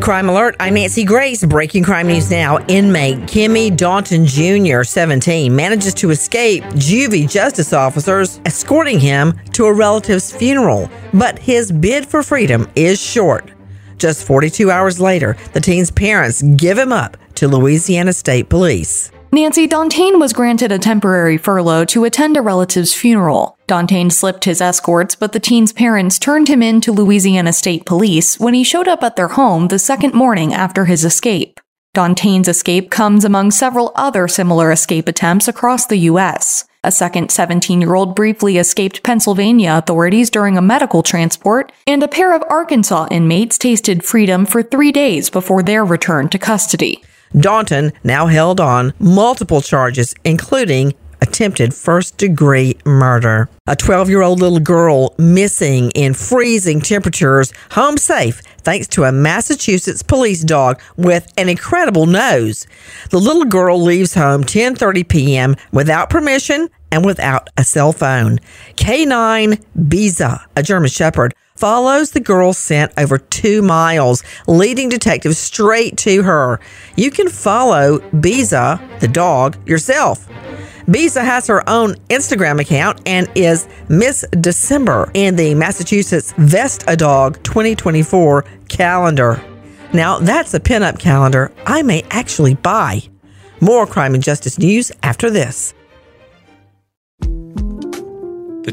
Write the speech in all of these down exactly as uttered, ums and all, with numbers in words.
Crime Alert, I'm Nancy Grace. Breaking crime news now. Inmate Kimmy Daunton Junior, seventeen, manages to escape juvie justice officers escorting him to a relative's funeral. But his bid for freedom is short. Just forty-two hours later, the teen's parents give him up to Louisiana State Police. Nancy Dantain was granted a temporary furlough to attend a relative's funeral. Dantain slipped his escorts, but the teen's parents turned him in to Louisiana State Police when he showed up at their home the second morning after his escape. Dantain's escape comes among several other similar escape attempts across the U S. A second seventeen-year-old briefly escaped Pennsylvania authorities during a medical transport, and a pair of Arkansas inmates tasted freedom for three days before their return to custody. Daunton now held on multiple charges, including attempted first-degree murder. A twelve-year-old little girl missing in freezing temperatures, home safe thanks to a Massachusetts police dog with an incredible nose. The little girl leaves home ten thirty p.m. without permission and without a cell phone. K nine Biza, a German Shepherd, follows the girl scent over two miles, leading detectives straight to her. You can follow Biza, the dog, yourself. Biza has her own Instagram account and is Miss December in the Massachusetts Vest-A-Dog twenty twenty-four calendar. Now, that's a pinup calendar I may actually buy. More crime and justice news after this. The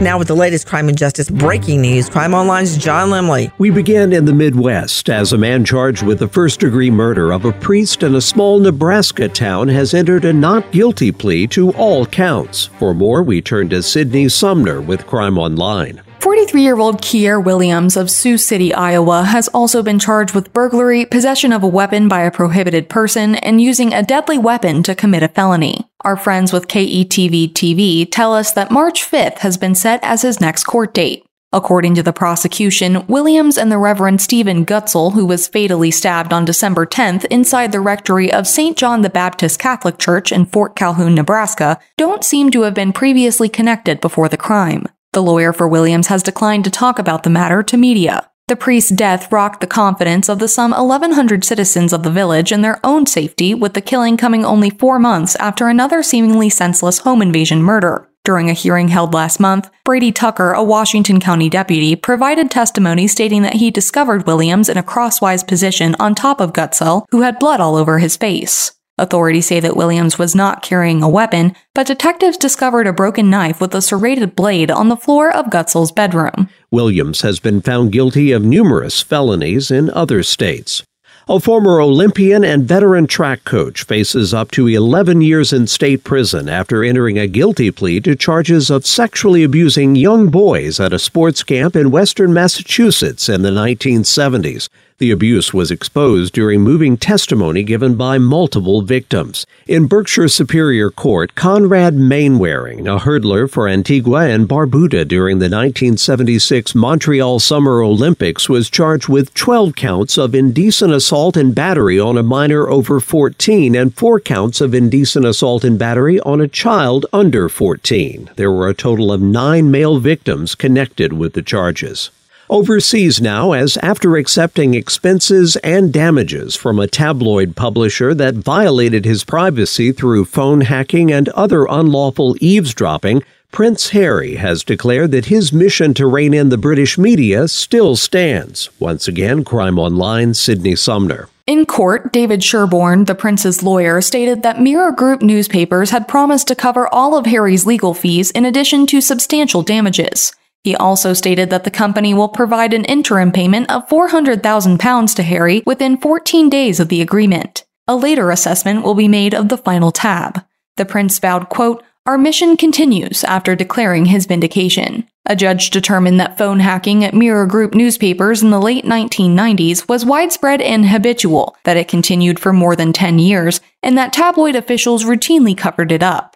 Now with the latest crime and justice breaking news, Crime Online's John Limley. We begin in the Midwest as a man charged with the first-degree murder of a priest in a small Nebraska town has entered a not guilty plea to all counts. For more, we turn to Sydney Sumner with Crime Online. forty-three-year-old Keir Williams of Sioux City, Iowa, has also been charged with burglary, possession of a weapon by a prohibited person, and using a deadly weapon to commit a felony. Our friends with K E T V-T V tell us that March fifth has been set as his next court date. According to the prosecution, Williams and the Reverend Stephen Gutzel, who was fatally stabbed on December tenth inside the rectory of Saint John the Baptist Catholic Church in Fort Calhoun, Nebraska, don't seem to have been previously connected before the crime. The lawyer for Williams has declined to talk about the matter to media. The priest's death rocked the confidence of the some eleven hundred citizens of the village in their own safety, with the killing coming only four months after another seemingly senseless home invasion murder. During a hearing held last month, Brady Tucker, a Washington County deputy, provided testimony stating that he discovered Williams in a crosswise position on top of Gutzel, who had blood all over his face. Authorities say that Williams was not carrying a weapon, but detectives discovered a broken knife with a serrated blade on the floor of Gutzel's bedroom. Williams has been found guilty of numerous felonies in other states. A former Olympian and veteran track coach faces up to eleven years in state prison after entering a guilty plea to charges of sexually abusing young boys at a sports camp in western Massachusetts in the nineteen seventies. The abuse was exposed during moving testimony given by multiple victims. In Berkshire Superior Court, Conrad Mainwaring, a hurdler for Antigua and Barbuda during the nineteen seventy-six Montreal Summer Olympics, was charged with twelve counts of indecent assault and battery on a minor over fourteen and four counts of indecent assault and battery on a child under fourteen. There were a total of nine male victims connected with the charges. Overseas now, as after accepting expenses and damages from a tabloid publisher that violated his privacy through phone hacking and other unlawful eavesdropping, Prince Harry has declared that his mission to rein in the British media still stands. Once again, Crime Online, Sydney Sumner. In court, David Sherborne, the prince's lawyer, stated that Mirror Group newspapers had promised to cover all of Harry's legal fees in addition to substantial damages. He also stated that the company will provide an interim payment of four hundred thousand pounds to Harry within fourteen days of the agreement. A later assessment will be made of the final tab. The prince vowed, quote, "Our mission continues," after declaring his vindication. A judge determined that phone hacking at Mirror Group newspapers in the late nineteen nineties was widespread and habitual, that it continued for more than ten years, and that tabloid officials routinely covered it up.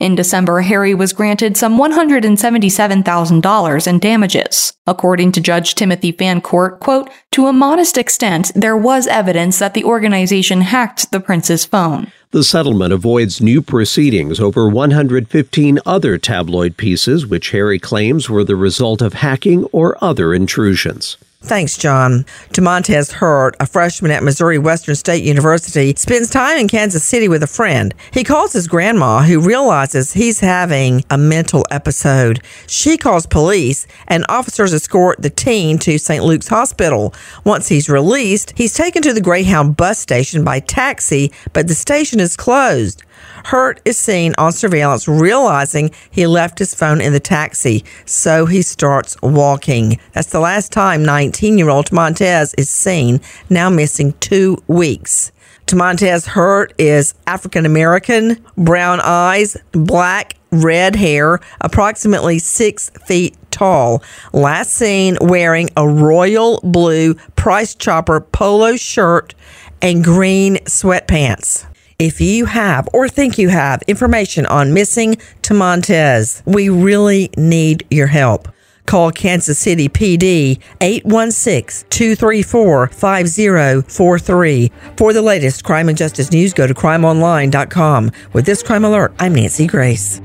In December, Harry was granted some one hundred seventy-seven thousand dollars in damages. According to Judge Timothy Fancourt, quote, "To a modest extent, there was evidence that the organization hacked the prince's phone." The settlement avoids new proceedings over one hundred fifteen other tabloid pieces, which Harry claims were the result of hacking or other intrusions. Thanks, John. DeMontez Hurt, a freshman at Missouri Western State University, spends time in Kansas City with a friend. He calls his grandma, who realizes he's having a mental episode. She calls police, and officers escort the teen to Saint Luke's Hospital. Once he's released, he's taken to the Greyhound bus station by taxi, but the station is closed. Hurt is seen on surveillance realizing he left his phone in the taxi, so he starts walking. That's the last time nineteen-year-old DeMontez is seen, now missing two weeks. DeMontez Hurt is African-American, brown eyes, black, red hair, approximately six feet tall. Last seen wearing a royal blue Price Chopper polo shirt and green sweatpants. If you have or think you have information on missing DeMontez, we really need your help. Call Kansas City P D eight one six, two three four, five zero four three. For the latest crime and justice news, go to crime online dot com. With this Crime Alert, I'm Nancy Grace.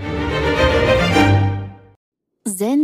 Zyn